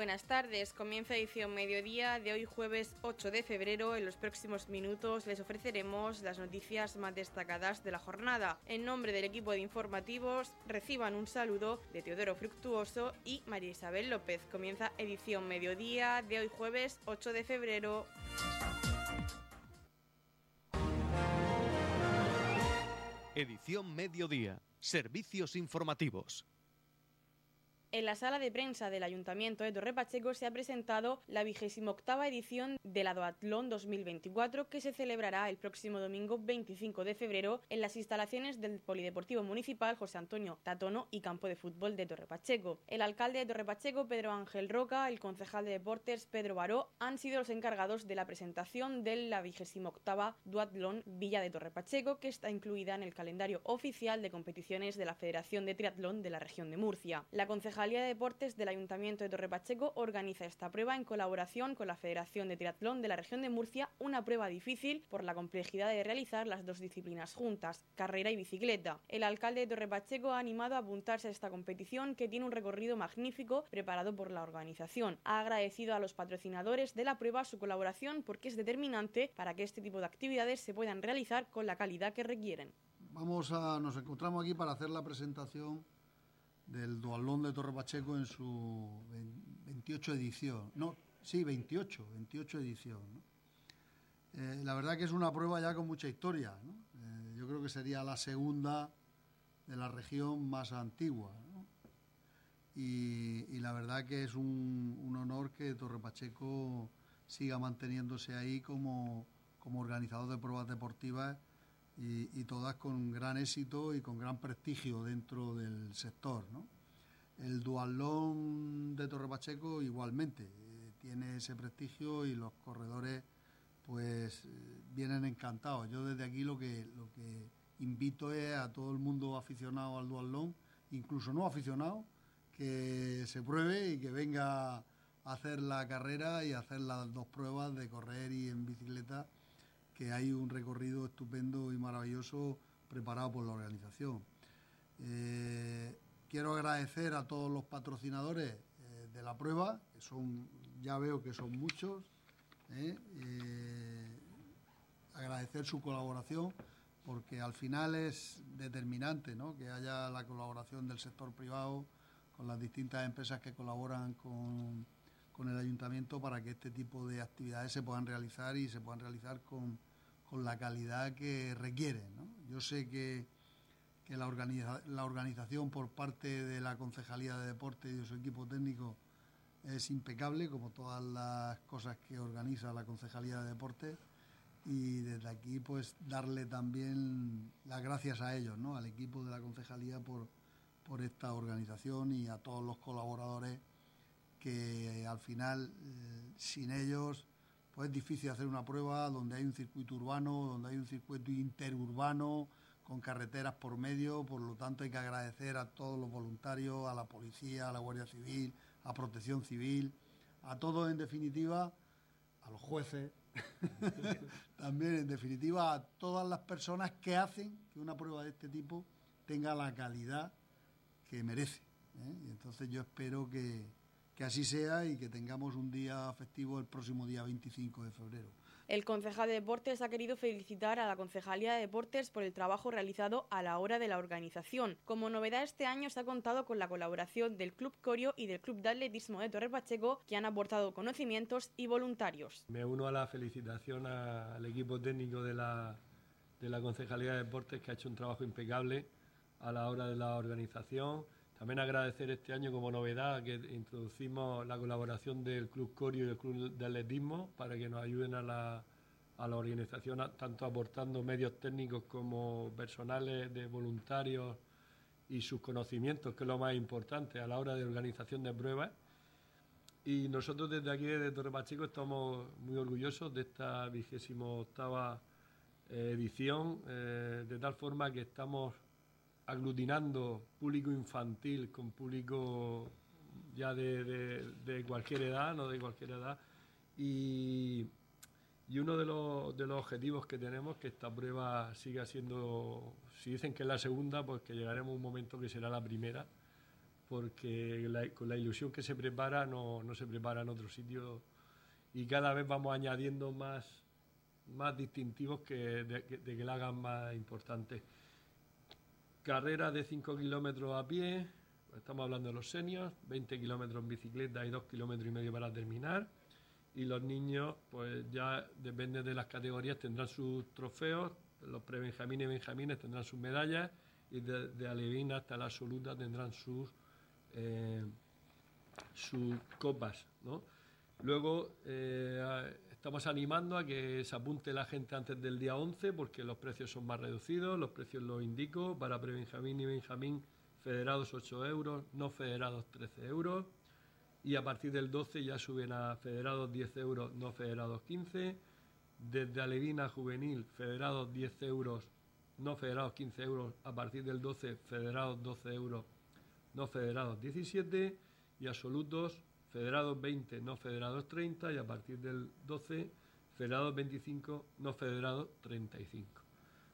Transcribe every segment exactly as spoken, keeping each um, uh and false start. Buenas tardes, comienza edición mediodía de hoy jueves ocho de febrero. En los próximos minutos les ofreceremos las noticias más destacadas de la jornada. En nombre del equipo de informativos reciban un saludo de Teodoro Fructuoso y María Isabel López. Comienza edición mediodía de hoy jueves ocho de febrero. Edición mediodía, servicios informativos. En la sala de prensa del Ayuntamiento de Torre Pacheco se ha presentado la vigésima octava edición de la Duatlón dos mil veinticuatro, que se celebrará el próximo domingo veinticinco de febrero en las instalaciones del Polideportivo Municipal José Antonio Tatono y Campo de Fútbol de Torre Pacheco. El alcalde de Torre Pacheco, Pedro Ángel Roca, el concejal de Deportes, Pedro Baró, han sido los encargados de la presentación de la vigésima octava Duatlón Villa de Torre Pacheco, que está incluida en el calendario oficial de competiciones de la Federación de Triatlón de la Región de Murcia. La concejal La Concejalía de Deportes del Ayuntamiento de Torre Pacheco organiza esta prueba en colaboración con la Federación de Triatlón de la Región de Murcia, una prueba difícil por la complejidad de realizar las dos disciplinas juntas, carrera y bicicleta. El alcalde de Torre Pacheco ha animado a apuntarse a esta competición, que tiene un recorrido magnífico preparado por la organización. Ha agradecido a los patrocinadores de la prueba su colaboración, porque es determinante para que este tipo de actividades se puedan realizar con la calidad que requieren. Vamos a, nos encontramos aquí para hacer la presentación del Duatlón de Torre Pacheco en su veintiocho edición, no, sí, veintiocho, veintiocho edición. ¿no? Eh, la verdad que es una prueba ya con mucha historia, ¿no? Eh, yo creo que sería la segunda de la región más antigua, ¿no? Y, y la verdad que es un, un honor que Torre Pacheco siga manteniéndose ahí como, como organizador de pruebas deportivas, Y, y todas con gran éxito y con gran prestigio dentro del sector, ¿no? El Duatlón de Torre Pacheco igualmente eh, tiene ese prestigio y los corredores pues eh, vienen encantados. Yo desde aquí lo que, lo que invito es a todo el mundo aficionado al Duatlón, incluso no aficionado, que se pruebe y que venga a hacer la carrera y a hacer las dos pruebas de correr y en bicicleta, que hay un recorrido estupendo y maravilloso preparado por la organización. Eh, quiero agradecer a todos los patrocinadores eh, de la prueba, que son, ya veo que son muchos, eh, eh, agradecer su colaboración, porque al final es determinante, ¿no?, que haya la colaboración del sector privado con las distintas empresas que colaboran con, con el ayuntamiento, para que este tipo de actividades se puedan realizar y se puedan realizar con con la calidad que requiere, ¿no? Yo sé que, que la, organiza, la organización por parte de la Concejalía de Deportes y de su equipo técnico es impecable, como todas las cosas que organiza la Concejalía de Deportes, y desde aquí pues darle también las gracias a ellos, ¿no?, al equipo de la Concejalía por, por esta organización, y a todos los colaboradores, que al final eh, sin ellos pues es difícil hacer una prueba donde hay un circuito urbano, donde hay un circuito interurbano, con carreteras por medio. Por lo tanto, hay que agradecer a todos los voluntarios, a la policía, a la Guardia Civil, a Protección Civil, a todos en definitiva, a los jueces, también en definitiva a todas las personas que hacen que una prueba de este tipo tenga la calidad que merece, ¿eh? Y entonces yo espero que... que así sea y que tengamos un día festivo el próximo día veinticinco de febrero. El concejal de Deportes ha querido felicitar a la Concejalía de Deportes por el trabajo realizado a la hora de la organización. Como novedad, este año se ha contado con la colaboración del Club Corio y del Club de Atletismo de Torre Pacheco, que han aportado conocimientos y voluntarios. Me uno a la felicitación al equipo técnico de la, de la Concejalía de Deportes, que ha hecho un trabajo impecable a la hora de la organización. También agradecer este año como novedad que introducimos la colaboración del Club Corio y el Club de Atletismo, para que nos ayuden a la, a la organización, tanto aportando medios técnicos como personales de voluntarios y sus conocimientos, que es lo más importante a la hora de organización de pruebas. Y nosotros desde aquí, desde Torre Pacheco, estamos muy orgullosos de esta vigésimo octava edición, eh, de tal forma que estamos aglutinando público infantil con público ya de, de, de cualquier edad, no de cualquier edad. Y, y uno de los, de los objetivos que tenemos es que esta prueba siga siendo, si dicen que es la segunda, pues que llegaremos a un momento que será la primera, porque la, con la ilusión que se prepara no, no se prepara en otro sitio, y cada vez vamos añadiendo más, más distintivos que, de, de que la hagan más importante. Carreras de cinco kilómetros a pie, estamos hablando de los seniors, veinte kilómetros en bicicleta y dos kilómetros y medio para terminar. Y los niños, pues ya depende de las categorías, tendrán sus trofeos, los prebenjamines y benjamines tendrán sus medallas, y de, de alevina hasta la absoluta tendrán sus, eh, sus copas, ¿no? Luego eh, estamos animando a que se apunte la gente antes del día once, porque los precios son más reducidos, los precios los indico, para prebenjamín y benjamín federados ocho euros, no federados trece euros, y a partir del doce ya suben a federados diez euros, no federados quince, desde alevina juvenil federados diez euros, no federados quince euros, a partir del doce federados doce euros, no federados diecisiete, y absolutos federados veinte, no federados treinta, y a partir del doce federados veinticinco, no federados treinta y cinco.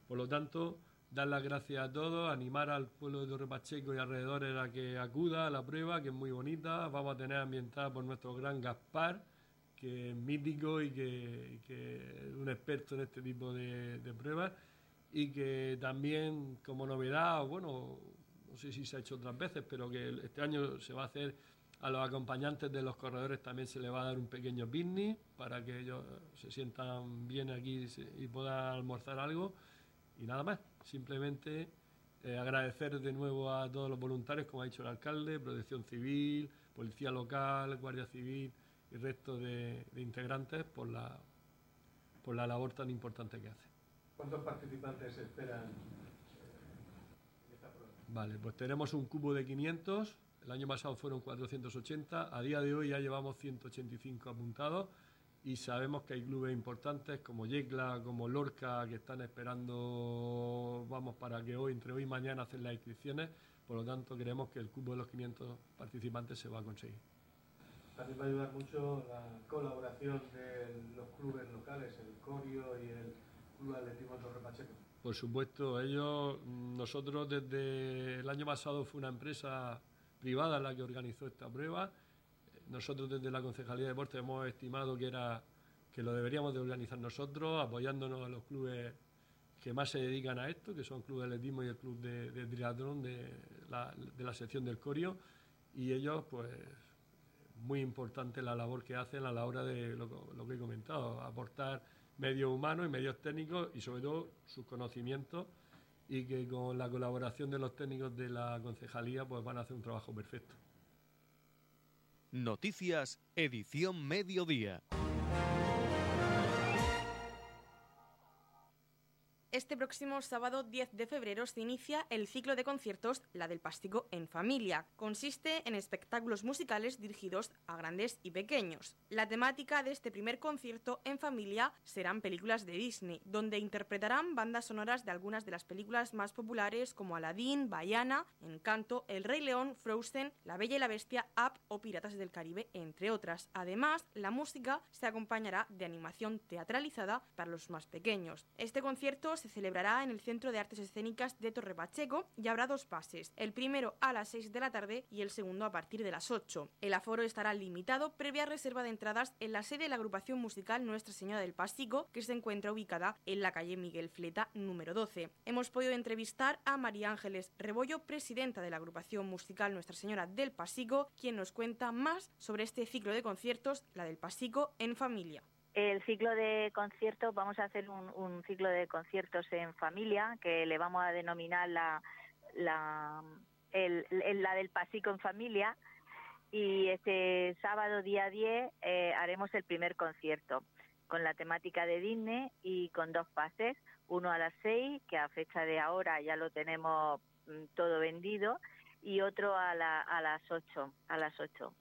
Por lo tanto, dar las gracias a todos, animar al pueblo de Torre Pacheco y alrededores a que acuda a la prueba, que es muy bonita. Vamos a tener ambientada por nuestro gran Gaspar, que es mítico y que, y que es un experto en este tipo de, de pruebas, y que también, como novedad, bueno, no sé si se ha hecho otras veces, pero que este año se va a hacer. A los acompañantes de los corredores también se les va a dar un pequeño picnic para que ellos se sientan bien aquí y, se, y puedan almorzar algo. Y nada más, simplemente eh, agradecer de nuevo a todos los voluntarios, como ha dicho el alcalde, Protección Civil, Policía Local, Guardia Civil y resto de, de integrantes por la, por la labor tan importante que hacen. ¿Cuántos participantes esperan en esta prueba? Vale, pues tenemos un cubo de quinientos. El año pasado fueron cuatrocientos ochenta, a día de hoy ya llevamos ciento ochenta y cinco apuntados, y sabemos que hay clubes importantes como Yecla, como Lorca, que están esperando, vamos, para que hoy, entre hoy y mañana, hacen las inscripciones. Por lo tanto, creemos que el cupo de los quinientos participantes se va a conseguir. También va a ayudar mucho la colaboración de los clubes locales, el Corio y el Club de Atletismo de Torre Pacheco. Por supuesto, ellos, nosotros desde el año pasado fue una empresa privada la que organizó esta prueba. Nosotros desde la Concejalía de Deportes hemos estimado que era que lo deberíamos de organizar nosotros, apoyándonos a los clubes que más se dedican a esto, que son el Club de Atletismo y el Club de, de Triatlón de la, de la sección del Corio, y ellos, pues, muy importante la labor que hacen a la hora de lo, lo que he comentado, aportar medios humanos y medios técnicos y sobre todo sus conocimientos, y que con la colaboración de los técnicos de la Concejalía pues van a hacer un trabajo perfecto. Noticias, edición mediodía. Este próximo sábado diez de febrero se inicia el ciclo de conciertos La del Pástico en Familia. Consiste en espectáculos musicales dirigidos a grandes y pequeños. La temática de este primer concierto en familia serán películas de Disney, donde interpretarán bandas sonoras de algunas de las películas más populares como Aladdin, Bayana, Encanto, El Rey León, Frozen, La Bella y la Bestia, Up o Piratas del Caribe, entre otras. Además, la música se acompañará de animación teatralizada para los más pequeños. Este concierto se Se celebrará en el Centro de Artes Escénicas de Torre Pacheco y habrá dos pases, el primero a las seis de la tarde y el segundo a partir de las ocho. El aforo estará limitado, previa reserva de entradas en la sede de la agrupación musical Nuestra Señora del Pasico, que se encuentra ubicada en la calle Miguel Fleta número doce. Hemos podido entrevistar a María Ángeles Rebollo, presidenta de la agrupación musical Nuestra Señora del Pasico, quien nos cuenta más sobre este ciclo de conciertos, La del Pasico en Familia. El ciclo de conciertos, vamos a hacer un, un ciclo de conciertos en familia, que le vamos a denominar la, la, el, el, la del Pasico en Familia, y este sábado día diez eh, haremos el primer concierto con la temática de Disney y con dos pases, uno a las seis, que a fecha de ahora ya lo tenemos todo vendido, y otro a, la, a las ocho, a las ocho.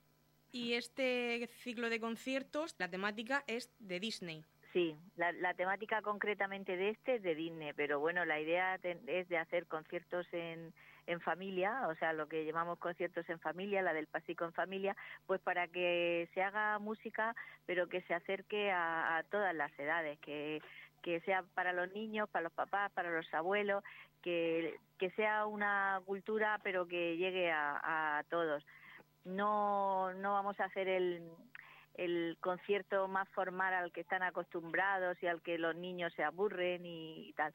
Y este ciclo de conciertos, la temática es de Disney. Sí, la, la temática concretamente de este es de Disney, pero bueno, la idea te, es de hacer conciertos en, en familia, o sea, lo que llamamos conciertos en familia, La del Pasico en Familia, pues para que se haga música, pero que se acerque a, a todas las edades, que... que sea para los niños, para los papás, para los abuelos, que, que sea una cultura pero que llegue a, a todos. No, no vamos a hacer el, el concierto más formal al que están acostumbrados y al que los niños se aburren y, y tal.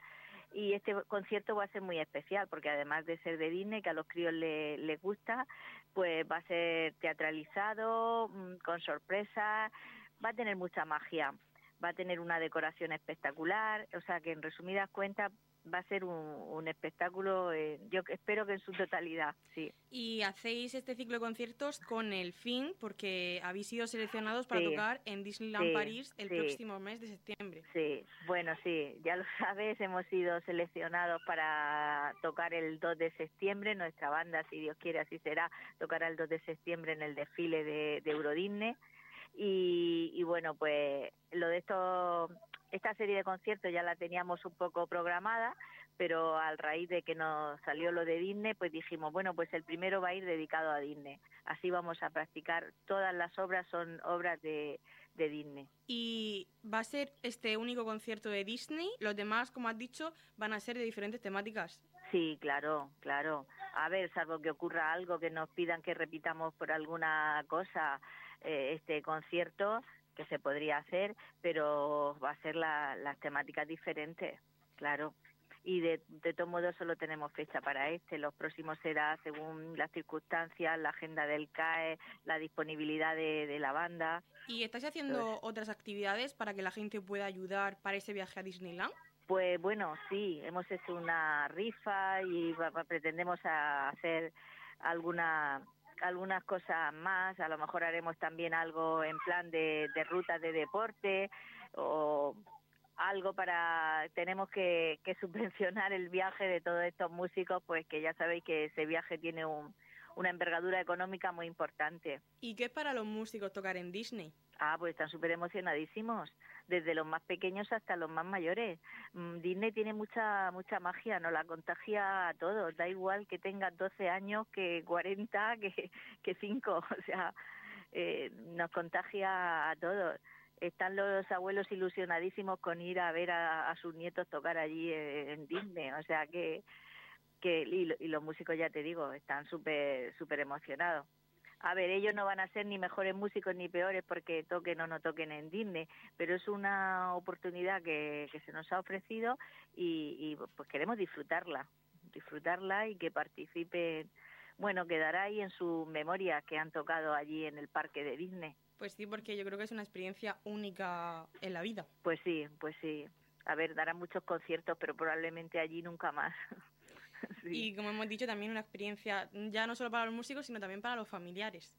Y este concierto va a ser muy especial porque además de ser de Disney, que a los críos le, les gusta, pues va a ser teatralizado, con sorpresas, va a tener mucha magia, va a tener una decoración espectacular, o sea que en resumidas cuentas va a ser un, un espectáculo, eh, yo espero que en su totalidad, sí. Y hacéis este ciclo de conciertos con el fin, porque habéis sido seleccionados para sí, tocar en Disneyland sí, París el sí, próximo mes de septiembre. Sí, bueno, sí, ya lo sabes, hemos sido seleccionados para tocar el dos de septiembre, nuestra banda, si Dios quiere, así será, tocará el dos de septiembre en el desfile de, de Eurodisney. Y, y bueno, pues lo de estos... Esta serie de conciertos ya la teníamos un poco programada, pero al raíz de que nos salió lo de Disney, pues dijimos, bueno, pues el primero va a ir dedicado a Disney. Así vamos a practicar, todas las obras son obras de, de Disney. Y va a ser este único concierto de Disney, los demás, como has dicho, van a ser de diferentes temáticas. Sí, claro, claro. A ver, salvo que ocurra algo, que nos pidan que repitamos por alguna cosa eh, este concierto... que se podría hacer, pero va a ser la, las temáticas diferentes, claro. Y de, de todos modos solo tenemos fecha para este, los próximos será según las circunstancias, la agenda del C A E, la disponibilidad de, de la banda. ¿Y estáis haciendo Entonces, otras actividades para que la gente pueda ayudar para ese viaje a Disneyland? Pues bueno, sí, hemos hecho una rifa y pretendemos hacer alguna... algunas cosas más, a lo mejor haremos también algo en plan de, de rutas de deporte o algo para... Tenemos que, que subvencionar el viaje de todos estos músicos, pues que ya sabéis que ese viaje tiene un, una envergadura económica muy importante. ¿Y qué es para los músicos tocar en Disney? Ah, pues están súper emocionadísimos, desde los más pequeños hasta los más mayores. Disney tiene mucha mucha magia, nos la contagia a todos, da igual que tengas doce años, que cuarenta, que, que cinco, o sea, eh, nos contagia a todos. Están los abuelos ilusionadísimos con ir a ver a, a sus nietos tocar allí en, en Disney, o sea que, que y, y los músicos, ya te digo, están súper súper emocionados. A ver, ellos no van a ser ni mejores músicos ni peores porque toquen o no toquen en Disney, pero es una oportunidad que, que se nos ha ofrecido y, y pues queremos disfrutarla, disfrutarla y que participen. Bueno, quedará ahí en sus memorias que han tocado allí en el parque de Disney. Pues sí, porque yo creo que es una experiencia única en la vida. Pues sí, pues sí. A ver, darán muchos conciertos, pero probablemente allí nunca más. Sí. Y como hemos dicho, también una experiencia ya no solo para los músicos, sino también para los familiares.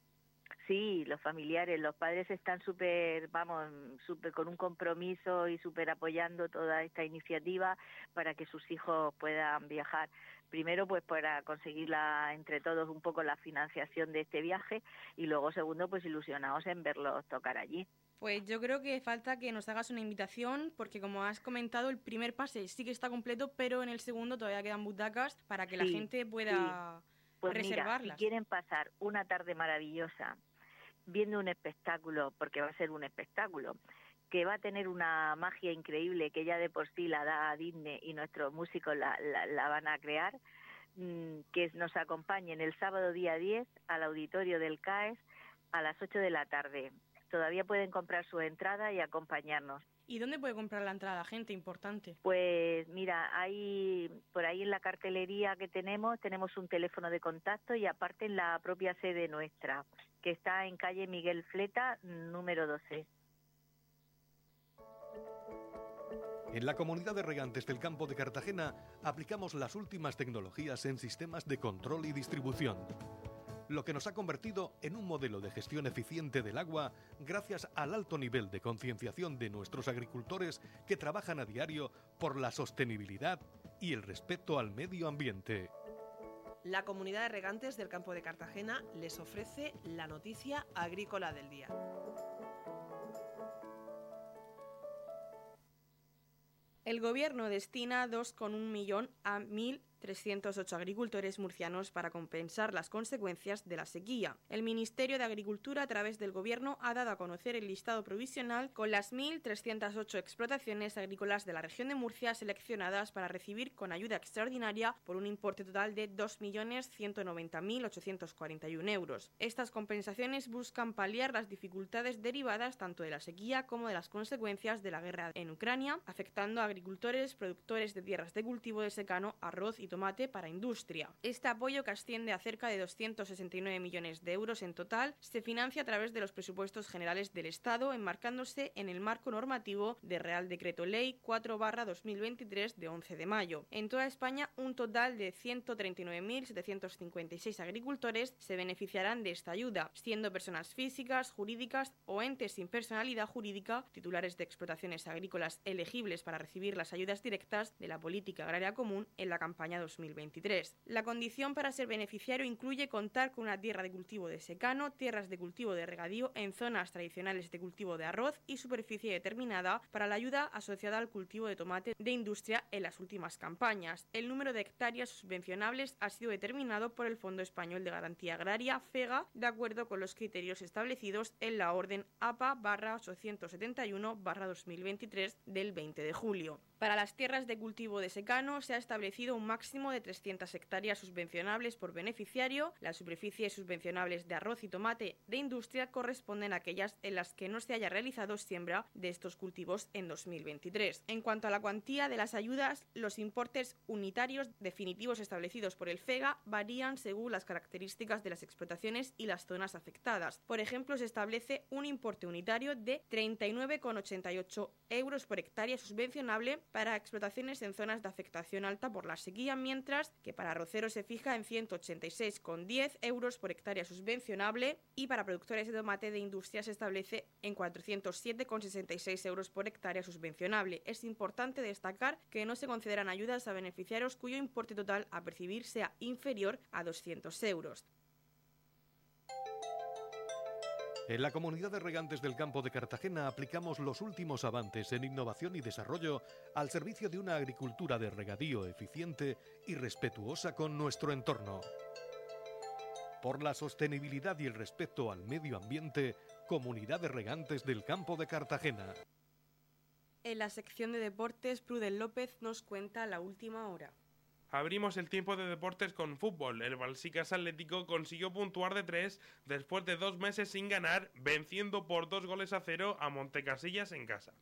Sí, los familiares, los padres están súper, vamos, súper con un compromiso y súper apoyando toda esta iniciativa para que sus hijos puedan viajar. Primero, pues para conseguir la, entre todos un poco la financiación de este viaje y luego, segundo, pues ilusionados en verlos tocar allí. Pues yo creo que falta que nos hagas una invitación porque, como has comentado, el primer pase sí que está completo, pero en el segundo todavía quedan butacas para que sí, la gente pueda sí. Pues reservarlas. Mira, si quieren pasar una tarde maravillosa viendo un espectáculo, porque va a ser un espectáculo, que va a tener una magia increíble que ya de por sí la da a Disney y nuestros músicos la, la, la van a crear, mmm, que nos acompañen el sábado día diez al auditorio del C A E S a las ocho de la tarde. Todavía pueden comprar su entrada y acompañarnos. ¿Y dónde puede comprar la entrada la gente? Importante. Pues mira, hay por ahí en la cartelería que tenemos, tenemos un teléfono de contacto y aparte en la propia sede nuestra, que está en calle Miguel Fleta, número doce. En la Comunidad de Regantes del Campo de Cartagena aplicamos las últimas tecnologías en sistemas de control y distribución, lo que nos ha convertido en un modelo de gestión eficiente del agua gracias al alto nivel de concienciación de nuestros agricultores que trabajan a diario por la sostenibilidad y el respeto al medio ambiente. La Comunidad de Regantes del Campo de Cartagena les ofrece la noticia agrícola del día. El Gobierno destina dos coma uno millón a mil trescientos ocho agricultores murcianos para compensar las consecuencias de la sequía. El Ministerio de Agricultura, a través del Gobierno, ha dado a conocer el listado provisional con las mil trescientas ocho explotaciones agrícolas de la región de Murcia seleccionadas para recibir con ayuda extraordinaria por un importe total de dos millones ciento noventa mil ochocientos cuarenta y un euros. Estas compensaciones buscan paliar las dificultades derivadas tanto de la sequía como de las consecuencias de la guerra en Ucrania, afectando a agricultores, productores de tierras de cultivo de secano, arroz y tomate para industria. Este apoyo, que asciende a cerca de doscientos sesenta y nueve millones de euros en total, se financia a través de los presupuestos generales del Estado, enmarcándose en el marco normativo de Real Decreto Ley cuatro barra dos mil veintitrés de once de mayo. En toda España, un total de ciento treinta y nueve mil setecientos cincuenta y seis agricultores se beneficiarán de esta ayuda, siendo personas físicas, jurídicas o entes sin personalidad jurídica, titulares de explotaciones agrícolas elegibles para recibir las ayudas directas de la Política Agraria Común en la campaña dos mil veintitrés. La condición para ser beneficiario incluye contar con una tierra de cultivo de secano, tierras de cultivo de regadío en zonas tradicionales de cultivo de arroz y superficie determinada para la ayuda asociada al cultivo de tomate de industria en las últimas campañas. El número de hectáreas subvencionables ha sido determinado por el Fondo Español de Garantía Agraria, FEGA, de acuerdo con los criterios establecidos en la Orden A P A barra ochocientos setenta y uno barra dos mil veintitrés del veinte de julio. Para las tierras de cultivo de secano se ha establecido un máximo de trescientas hectáreas subvencionables por beneficiario. Las superficies subvencionables de arroz y tomate de industria corresponden a aquellas en las que no se haya realizado siembra de estos cultivos en dos mil veintitrés. En cuanto a la cuantía de las ayudas, los importes unitarios definitivos establecidos por el FEGA varían según las características de las explotaciones y las zonas afectadas. Por ejemplo, se establece un importe unitario de treinta y nueve coma ochenta y ocho euros por hectárea subvencionable para explotaciones en zonas de afectación alta por la sequía, mientras que para arroceros se fija en ciento ochenta y seis coma diez euros por hectárea subvencionable y para productores de tomate de industria se establece en cuatrocientos siete coma sesenta y seis euros por hectárea subvencionable. Es importante destacar que no se concederán ayudas a beneficiarios cuyo importe total a percibir sea inferior a doscientos euros. En la Comunidad de Regantes del Campo de Cartagena aplicamos los últimos avances en innovación y desarrollo al servicio de una agricultura de regadío eficiente y respetuosa con nuestro entorno. Por la sostenibilidad y el respeto al medio ambiente, Comunidad de Regantes del Campo de Cartagena. En la sección de deportes, Prudel López nos cuenta la última hora. Abrimos el tiempo de deportes con fútbol. El Balsicas Atlético consiguió puntuar de tres después de dos meses sin ganar, venciendo por dos goles a cero a Montecasillas en casa.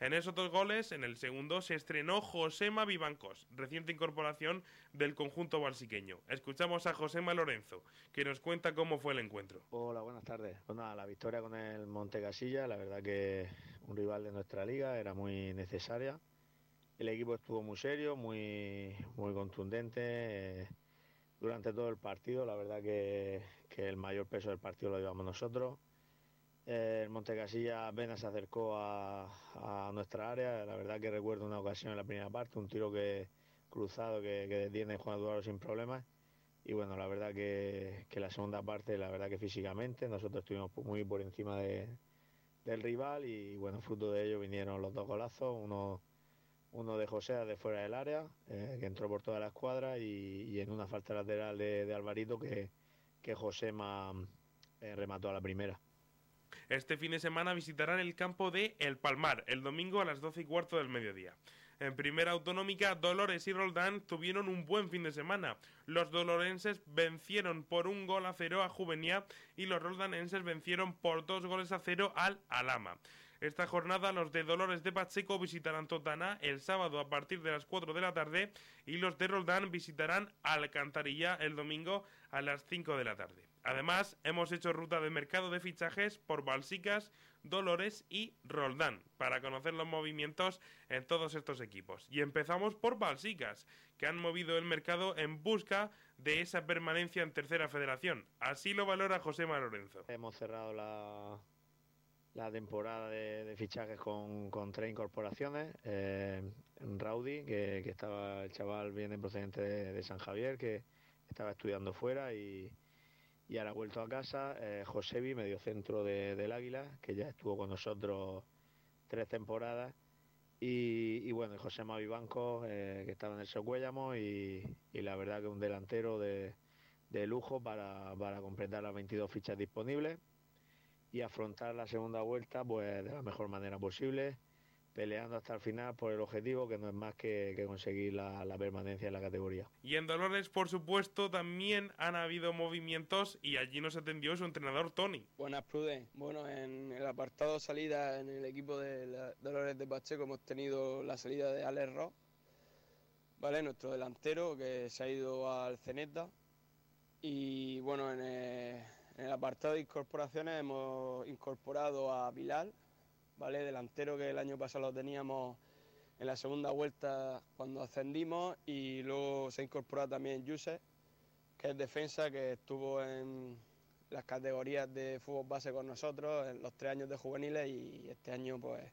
En esos dos goles, en el segundo, se estrenó Josema Vivancos, reciente incorporación del conjunto balsiqueño. Escuchamos a Josema Lorenzo, que nos cuenta cómo fue el encuentro. Hola, buenas tardes. Pues nada, la victoria con el Montecasillas, la verdad que un rival de nuestra liga, era muy necesaria. El equipo estuvo muy serio, muy, muy contundente eh, durante todo el partido. La verdad que, que el mayor peso del partido lo llevamos nosotros. Eh, el Montecasillas apenas se acercó a, a nuestra área. La verdad que recuerdo una ocasión en la primera parte, un tiro que cruzado que, que detiene Juan Eduardo sin problemas. Y bueno, la verdad que, que la segunda parte, la verdad que físicamente nosotros estuvimos muy por encima de, del rival y bueno, fruto de ello vinieron los dos golazos, uno... Uno de José de fuera del área, eh, que entró por toda la escuadra, y, y en una falta lateral de, de Alvarito que, que Josema eh, remató a la primera. Este fin de semana visitarán el campo de El Palmar, el domingo a las doce y cuarto del mediodía. En primera autonómica, Dolores y Roldán tuvieron un buen fin de semana. Los dolorenses vencieron por un gol a cero a Juvenia y los roldanenses vencieron por dos goles a cero al Alhama. Esta jornada los de Dolores de Pacheco visitarán Totana el sábado a partir de las cuatro de la tarde y los de Roldán visitarán Alcantarilla el domingo a las cinco de la tarde. Además, hemos hecho ruta de mercado de fichajes por Balsicas, Dolores y Roldán, para conocer los movimientos en todos estos equipos. Y empezamos por Balsicas, que han movido el mercado en busca de esa permanencia en Tercera Federación. Así lo valora Josema Lorenzo. Hemos cerrado la, la temporada de, de fichajes con, con tres incorporaciones. Eh, Raudi, que, que estaba el chaval viene procedente de, de San Javier, que estaba estudiando fuera y... Y ahora ha vuelto a casa eh, Josevi, mediocentro de, del Águila, que ya estuvo con nosotros tres temporadas Y, y bueno, Josema Vivancos, eh, que estaba en el Socuéllamo, y, y la verdad que un delantero de, de lujo para, para completar las veintidós fichas disponibles y afrontar la segunda vuelta pues de la mejor manera posible, peleando hasta el final por el objetivo, que no es más que, que conseguir la, la permanencia en la categoría. Y en Dolores, por supuesto, también han habido movimientos y allí nos atendió su entrenador Tony. Buenas, Prude. Bueno, en el apartado salida, en el equipo de la Dolores de Pacheco hemos tenido la salida de Alex Ross, ¿vale? Nuestro delantero, que se ha ido al Ceneta. Y bueno, en el, en el apartado de incorporaciones hemos incorporado a Pilar, ¿vale? Delantero que el año pasado lo teníamos en la segunda vuelta cuando ascendimos, y luego se ha incorporado también José, que es defensa, que estuvo en las categorías de fútbol base con nosotros en los tres años de juveniles, y este año pues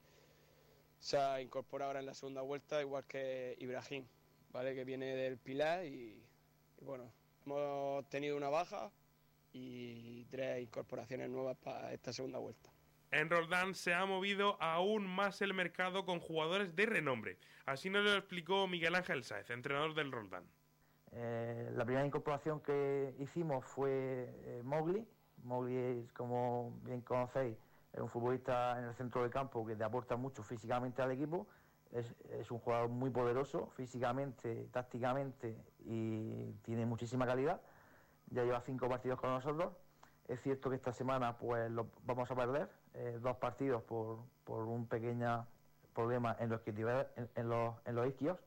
se ha incorporado ahora en la segunda vuelta, igual que Ibrahim, ¿vale? Que viene del Pilar. Y, y bueno, hemos tenido una baja y tres incorporaciones nuevas para esta segunda vuelta. En Roldán se ha movido aún más el mercado con jugadores de renombre. Así nos lo explicó Miguel Ángel Sáez, entrenador del Roldán. Eh, la primera incorporación que hicimos fue eh, Mowgli. Mowgli, como bien conocéis, es un futbolista en el centro del campo que te aporta mucho físicamente al equipo. Es, es un jugador muy poderoso físicamente, tácticamente, y tiene muchísima calidad. Ya lleva cinco partidos con nosotros. Es cierto que esta semana pues lo vamos a perder, eh, dos partidos por, por un pequeño problema en los, en, en los, en los isquios.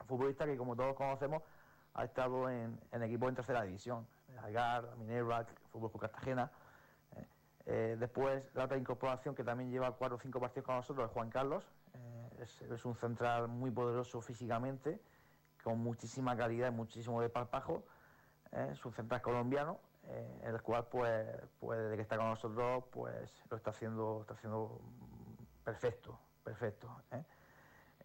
Un futbolista que, como todos conocemos, ha estado en, en equipos en tercera división, Algar, Minerva, Fútbol Club Cartagena. Eh, eh, después, la otra incorporación que también lleva cuatro o cinco partidos con nosotros es Juan Carlos. Eh, es, es un central muy poderoso físicamente, con muchísima calidad y muchísimo desparpajo. Eh, es un central colombiano. Eh, el cual pues, pues desde que está con nosotros pues lo está haciendo, está haciendo perfecto, perfecto. ¿eh?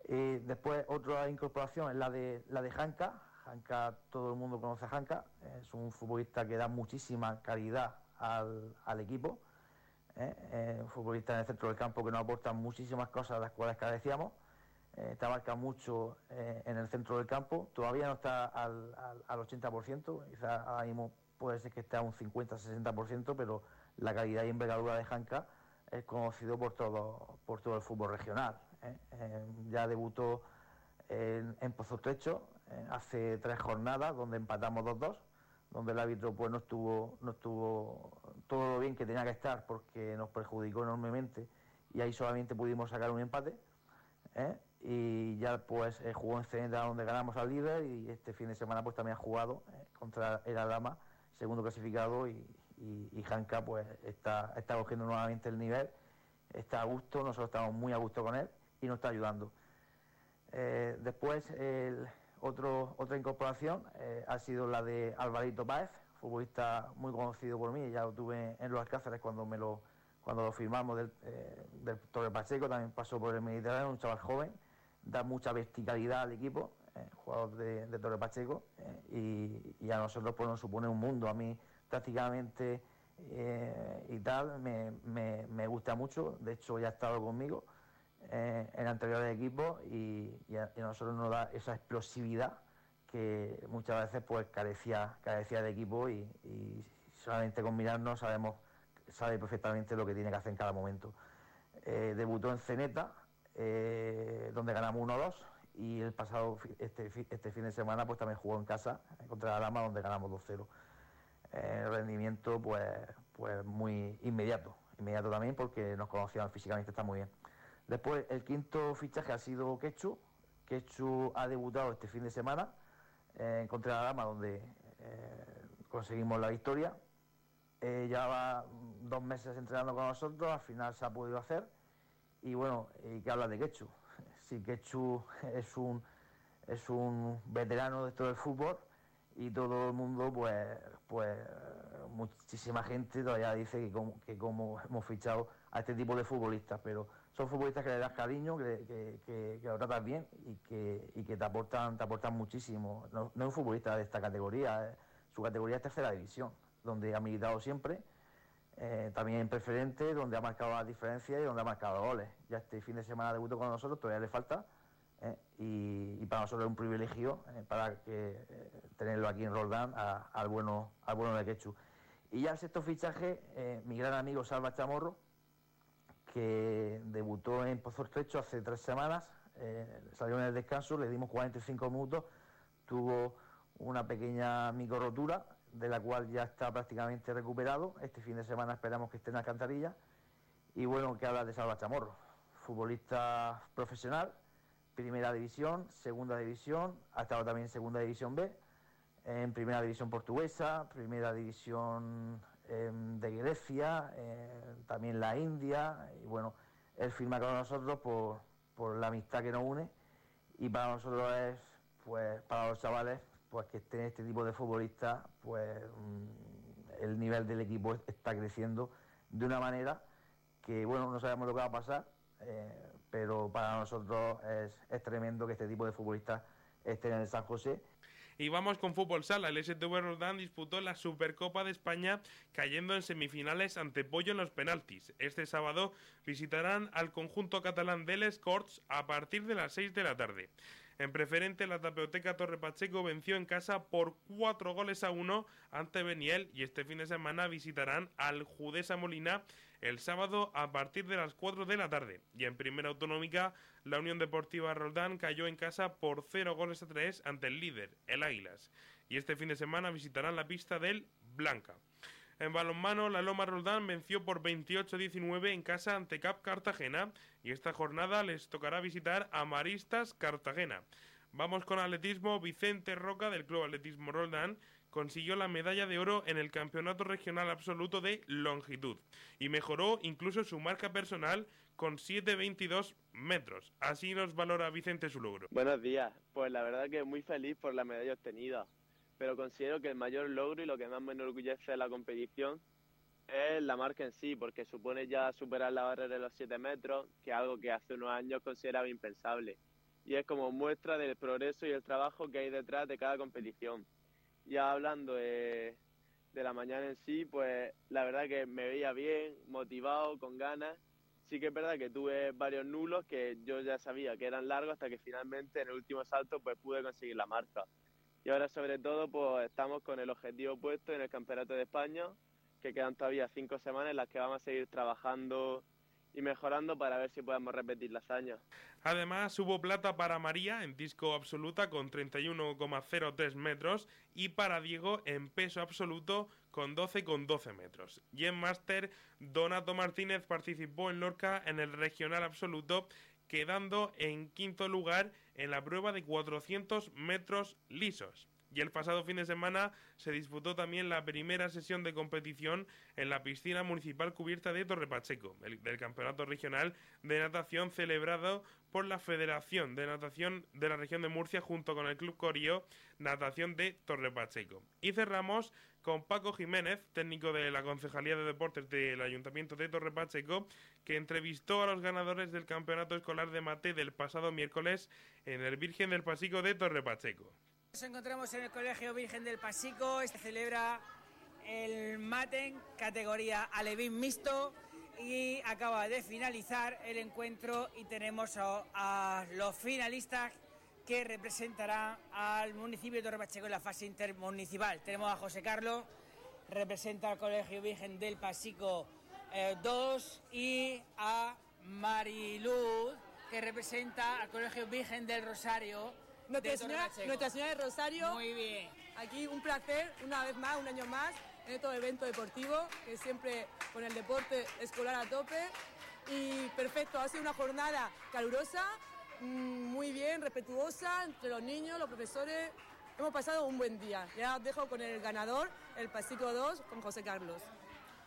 Y después otra incorporación es la de la de Janka. Janka, todo el mundo conoce a Janka, es un futbolista que da muchísima calidad al, al equipo, ¿eh? Eh, un futbolista en el centro del campo que nos aporta muchísimas cosas de las cuales carecíamos. Eh, te abarca mucho eh, en el centro del campo, todavía no está al, al, al ochenta por ciento, quizás ahora mismo puede ser que esté a un cincuenta a sesenta por ciento, pero la calidad y envergadura de Janka es conocido por todo, por todo el fútbol regional. ¿eh? Eh, ya debutó en, en Pozo Estrecho eh, hace tres jornadas, donde empatamos dos dos, donde el árbitro pues no estuvo, no estuvo todo lo bien que tenía que estar, porque nos perjudicó enormemente, y ahí solamente pudimos sacar un empate. ¿eh? Y ya pues eh, jugó en Ceneta, donde ganamos al líder, y este fin de semana pues también ha jugado eh, contra el Alhama, segundo clasificado, y, y, y Janka pues está, está cogiendo nuevamente el nivel, está a gusto, nosotros estamos muy a gusto con él y nos está ayudando. Eh, después el otro, otra incorporación eh, ha sido la de Alvarito Páez, futbolista muy conocido por mí, ya lo tuve en los Alcázares cuando me lo, cuando lo firmamos del, eh, del Torre Pacheco, también pasó por el Mediterráneo, un chaval joven, da mucha verticalidad al equipo. Eh, jugador de, de Torre Pacheco, eh, y, y a nosotros pues nos supone un mundo. A mí tácticamente eh, y tal me, me, me gusta mucho, de hecho ya ha estado conmigo eh, en anteriores equipos, y, y, a, y a nosotros nos da esa explosividad que muchas veces pues carecía, carecía de equipo, y, y solamente con mirarnos sabemos, sabe perfectamente lo que tiene que hacer en cada momento. Eh, debutó en Ceneta, eh, donde ganamos uno dos. Y el pasado, este, este fin de semana, pues también jugó en casa contra la Alhama, donde ganamos dos cero. Eh, rendimiento, pues, pues muy inmediato. Inmediato también, porque nos conocían físicamente, está muy bien. Después, el quinto fichaje ha sido Quechu. Quechu ha debutado este fin de semana eh, contra la Alhama, donde eh, conseguimos la victoria. Eh, llevaba dos meses entrenando con nosotros, al final se ha podido hacer. Y bueno, ¿y qué hablas de Quechu? Sí, Quechu es un, es un veterano de todo el fútbol, y todo el mundo, pues, pues muchísima gente todavía dice que como, que como hemos fichado a este tipo de futbolistas, pero son futbolistas que le das cariño, que, que, que, que lo tratas bien, y que, y que te aportan, te aportan muchísimo. No, no es un futbolista de esta categoría, eh. Su categoría es tercera división, donde ha militado siempre, eh, también en preferente, donde ha marcado las diferencias y donde ha marcado goles. Ya este fin de semana debutó con nosotros, todavía le falta, eh, y, y para nosotros es un privilegio eh, para que eh, tenerlo aquí en Roldán a, al bueno al bueno de Quechu. Y ya el sexto fichaje, eh, mi gran amigo Salva Chamorro, que debutó en Pozo Estrecho hace tres semanas, eh, salió en el descanso, le dimos cuarenta y cinco minutos, tuvo una pequeña micro rotura, de la cual ya está prácticamente recuperado. Este fin de semana esperamos que esté en Alcantarilla. Y bueno, que hablar de Salva Chamorro, futbolista profesional, primera división, segunda división, ha estado también en segunda división B, en primera división portuguesa, primera división eh, de Grecia, eh, también la India. Y bueno, él firma con nosotros por, por la amistad que nos une, y para nosotros es, pues para los chavales, pues que estén este tipo de futbolistas, pues el nivel del equipo está creciendo de una manera que, bueno, no sabemos lo que va a pasar, eh, pero para nosotros es, es tremendo que este tipo de futbolistas estén en el San José. Y vamos con fútbol sala. El S T V Roldán disputó la Supercopa de España, cayendo en semifinales ante Pollo en los penaltis. Este sábado visitarán al conjunto catalán del Escorts a partir de las seis de la tarde. En preferente, la Tapeoteca Torre Pacheco venció en casa por cuatro goles a uno ante Beniel, y este fin de semana visitarán al Judesa Molina el sábado a partir de las cuatro de la tarde. Y en primera autonómica, la Unión Deportiva Roldán cayó en casa por cero goles a tres ante el líder, el Águilas, y este fin de semana visitarán la pista del Blanca. En balonmano, la Loma Roldán venció por veintiocho a diecinueve en casa ante Cap Cartagena, y esta jornada les tocará visitar a Maristas Cartagena. Vamos con atletismo. Vicente Roca, del Club Atletismo Roldán, consiguió la medalla de oro en el Campeonato Regional Absoluto de Longitud y mejoró incluso su marca personal con siete veintidós metros. Así nos valora Vicente su logro. Buenos días. Pues la verdad que muy feliz por la medalla obtenida, pero considero que el mayor logro y lo que más me enorgullece de la competición es la marca en sí, porque supone ya superar la barrera de los siete metros, que es algo que hace unos años consideraba impensable, y es como muestra del progreso y el trabajo que hay detrás de cada competición. Ya hablando de, de la mañana en sí, pues la verdad que me veía bien, motivado, con ganas. Sí que es verdad que tuve varios nulos que yo ya sabía que eran largos, hasta que finalmente en el último salto pues pude conseguir la marca. Y ahora sobre todo pues estamos con el objetivo puesto en el Campeonato de España, que quedan todavía cinco semanas en las que vamos a seguir trabajando y mejorando para ver si podemos repetir la hazaña. Además, hubo plata para María en disco absoluta con treinta y uno coma cero tres metros y para Diego en peso absoluto con doce coma doce metros. Y en máster, Donato Martínez participó en Lorca en el Regional Absoluto, quedando en quinto lugar en la prueba de cuatrocientos metros lisos. Y el pasado fin de semana se disputó también la primera sesión de competición en la piscina municipal cubierta de Torre Pacheco, el, del Campeonato Regional de Natación celebrado por la Federación de Natación de la Región de Murcia junto con el Club Corio Natación de Torre Pacheco. Y cerramos con Paco Jiménez, técnico de la Concejalía de Deportes del Ayuntamiento de Torre Pacheco, que entrevistó a los ganadores del Campeonato Escolar de Mate del pasado miércoles en el Virgen del Pasico de Torre Pacheco. Nos encontramos en el Colegio Virgen del Pasico. Se celebra el Mate categoría Alevín mixto y acaba de finalizar el encuentro y tenemos a, a los finalistas que representará al municipio de Torre Pacheco en la fase intermunicipal. Tenemos a José Carlos, representa al Colegio Virgen del Pasico dos, eh, y a Mariluz, que representa al Colegio Virgen del Rosario de Torre Pacheco. Nuestra Señora del Rosario. Muy bien. Aquí un placer, una vez más, un año más, en estos eventos deportivos, que siempre con el deporte escolar a tope. Y perfecto, ha sido una jornada calurosa, muy bien, respetuosa entre los niños, los profesores. Hemos pasado un buen día. Ya os dejo con el ganador, el Pasico dos, con José Carlos.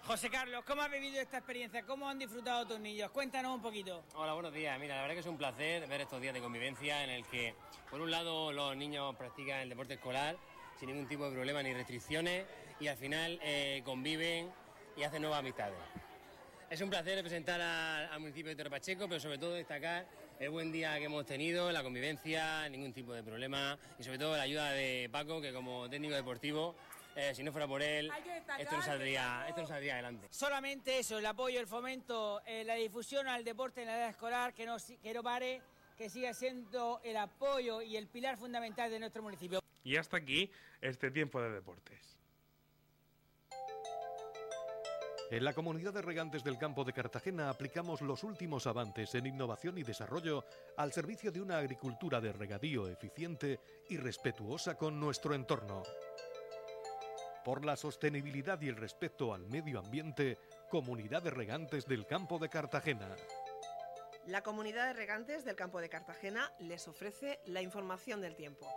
José Carlos, ¿cómo has vivido esta experiencia? ¿Cómo han disfrutado tus niños? Cuéntanos un poquito. Hola, buenos días. Mira, la verdad que es un placer ver estos días de convivencia en el que, por un lado, los niños practican el deporte escolar sin ningún tipo de problema ni restricciones y al final eh, conviven y hacen nuevas amistades. Es un placer representar al, al municipio de Torre Pacheco, pero sobre todo destacar el buen día que hemos tenido, la convivencia, ningún tipo de problema y sobre todo la ayuda de Paco, que como técnico deportivo Eh, si no fuera por él, esto no saldría, esto no saldría adelante. Solamente eso, el apoyo, el fomento, eh, la difusión al deporte en la edad escolar, que no, que no pare, que siga siendo el apoyo y el pilar fundamental de nuestro municipio. Y hasta aquí este tiempo de deportes. En la Comunidad de Regantes del Campo de Cartagena aplicamos los últimos avances en innovación y desarrollo al servicio de una agricultura de regadío eficiente y respetuosa con nuestro entorno. Por la sostenibilidad y el respeto al medio ambiente, Comunidad de Regantes del Campo de Cartagena. La Comunidad de Regantes del Campo de Cartagena les ofrece la información del tiempo.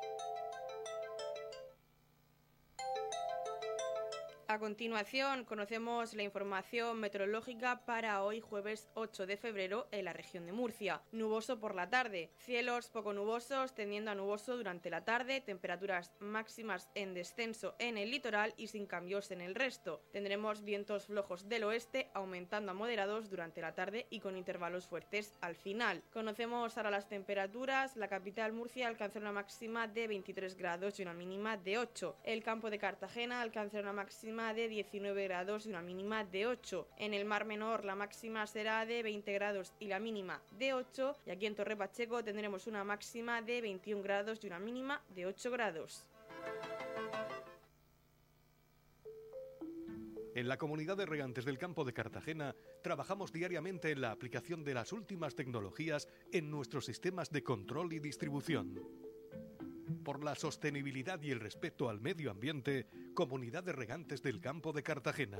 A continuación, conocemos la información meteorológica para hoy jueves ocho de febrero en la región de Murcia. Nuboso por la tarde, cielos poco nubosos tendiendo a nuboso durante la tarde, temperaturas máximas en descenso en el litoral y sin cambios en el resto. Tendremos vientos flojos del oeste aumentando a moderados durante la tarde y con intervalos fuertes al final. Conocemos ahora las temperaturas. La capital Murcia alcanzará una máxima de veintitrés grados y una mínima de ocho. El campo de Cartagena alcanzará una máxima de diecinueve grados y una mínima de ocho. En el Mar Menor la máxima será de veinte grados y la mínima de ocho. Y aquí en Torre Pacheco tendremos una máxima de veintiún grados y una mínima de ocho grados. En la Comunidad de Regantes del Campo de Cartagena trabajamos diariamente en la aplicación de las últimas tecnologías en nuestros sistemas de control y distribución. Por la sostenibilidad y el respeto al medio ambiente, Comunidad de Regantes del Campo de Cartagena.